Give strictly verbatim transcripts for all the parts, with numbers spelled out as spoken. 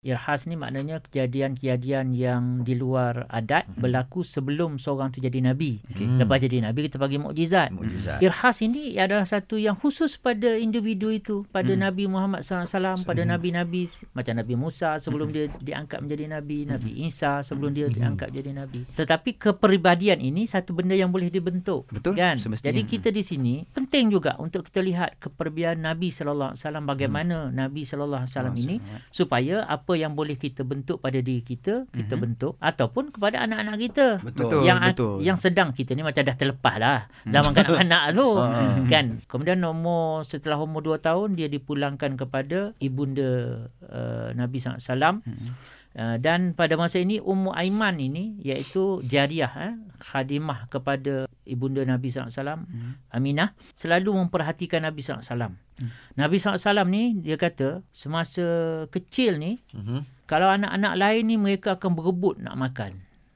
Irhas ni maknanya kejadian-kejadian yang di luar adat berlaku sebelum seorang tu jadi Nabi. Okay. Lepas jadi Nabi, kita bagi mukjizat. Mukjizat. Irhas ini adalah satu yang khusus pada individu itu. Pada hmm. Nabi Muhammad sallallahu alaihi wasallam, pada Nabi-Nabi macam Nabi Musa sebelum hmm. dia diangkat menjadi Nabi. Hmm. Nabi Isa sebelum dia diangkat hmm. jadi Nabi. Tetapi kepribadian ini satu benda yang boleh dibentuk. Betul. Kan? Jadi kita di sini penting juga untuk kita lihat kepribadian Nabi sallallahu alaihi wasallam. Bagaimana hmm. Nabi sallallahu alaihi wasallam ini supaya apa yang boleh kita bentuk pada diri kita, kita mm-hmm. bentuk ataupun kepada anak-anak kita. Betul, yang betul. Yang sedang kita ni macam dah terlepas lah zaman kanak-kanak tu. Kan? Kemudian umur, setelah umur dua tahun dia dipulangkan kepada ibunda uh, Nabi sallallahu alaihi wasallam. Mm-hmm. Uh, dan pada masa ini Ummu Aiman ini iaitu Jariah, eh, khadimah kepada ibunda Nabi sallallahu alaihi wasallam, hmm. Aminah, selalu memperhatikan Nabi sallallahu alaihi wasallam. Hmm. Nabi sallallahu alaihi wasallam ni dia kata semasa kecil ni hmm. kalau anak-anak lain ni mereka akan berebut nak makan.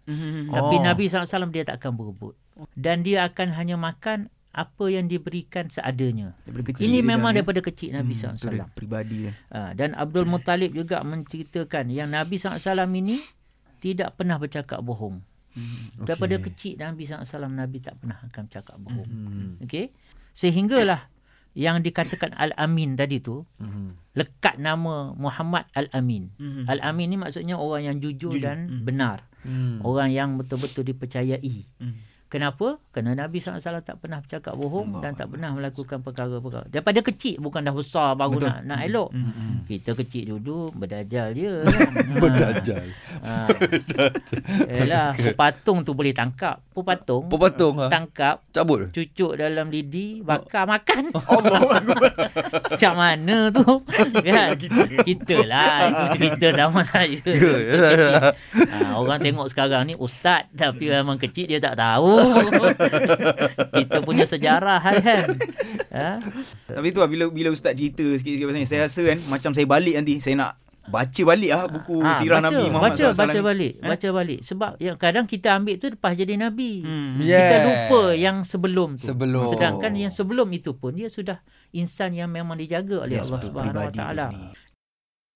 Hmm. Tapi oh. Nabi sallallahu alaihi wasallam dia tak akan berebut. Dan dia akan hanya makan apa yang diberikan seadanya. Ini memang kan, daripada ya? Kecil Nabi hmm, sallallahu alaihi wasallam. Peribadi. Ha, dan Abdul Muttalib juga menceritakan yang Nabi sallallahu alaihi wasallam ini tidak pernah bercakap bohong. Hmm, okay. Daripada kecil Nabi sallallahu alaihi wasallam, Nabi tak pernah akan bercakap bohong. Hmm. Okay? Sehinggalah yang dikatakan al-Amin tadi tu, mm-hmm. lekat nama Muhammad al-Amin. Mm-hmm. Al-Amin ni maksudnya orang yang jujur, jujur. dan mm. benar. Mm. Orang yang betul-betul dipercayai. Mm. Kenapa? Kerana Nabi sallallahu alaihi wasallam tak pernah bercakap bohong Allah dan tak pernah melakukan perkara-perkara. Daripada kecil, bukan dah besar baru Betul. nak nak elok. Mm-hmm. Kita kecil dulu, berdajal je. Kan? Berdajal. Ha. Berdajal. Yalah, pepatung tu boleh tangkap. Pepatung. Pepatung. Tangkap. Cabut. Cucuk dalam lidi, bakar, makan. Allah. Macam mana tu? Kan? Kita lah. Itu cerita sama saya. Ha, orang tengok sekarang ni, ustaz. Tapi memang kecil dia tak tahu. Kita punya sejarah kan. Ha? Tapi tu lah, bila, bila ustaz cerita sikit-sikit pasal ni, saya rasa kan macam saya balik nanti, saya nak baca balik lah buku ha, sirah baca, Nabi Muhammad baca, sallallahu alaihi wasallam. Baca balik, eh? baca balik. Sebab yang kadang kita ambil tu lepas jadi Nabi. Hmm. Yeah. Kita lupa yang sebelum tu. Sebelum. Sedangkan yang sebelum itu pun dia sudah insan yang memang dijaga oleh yes, Allah Subhanahu Wa Taala.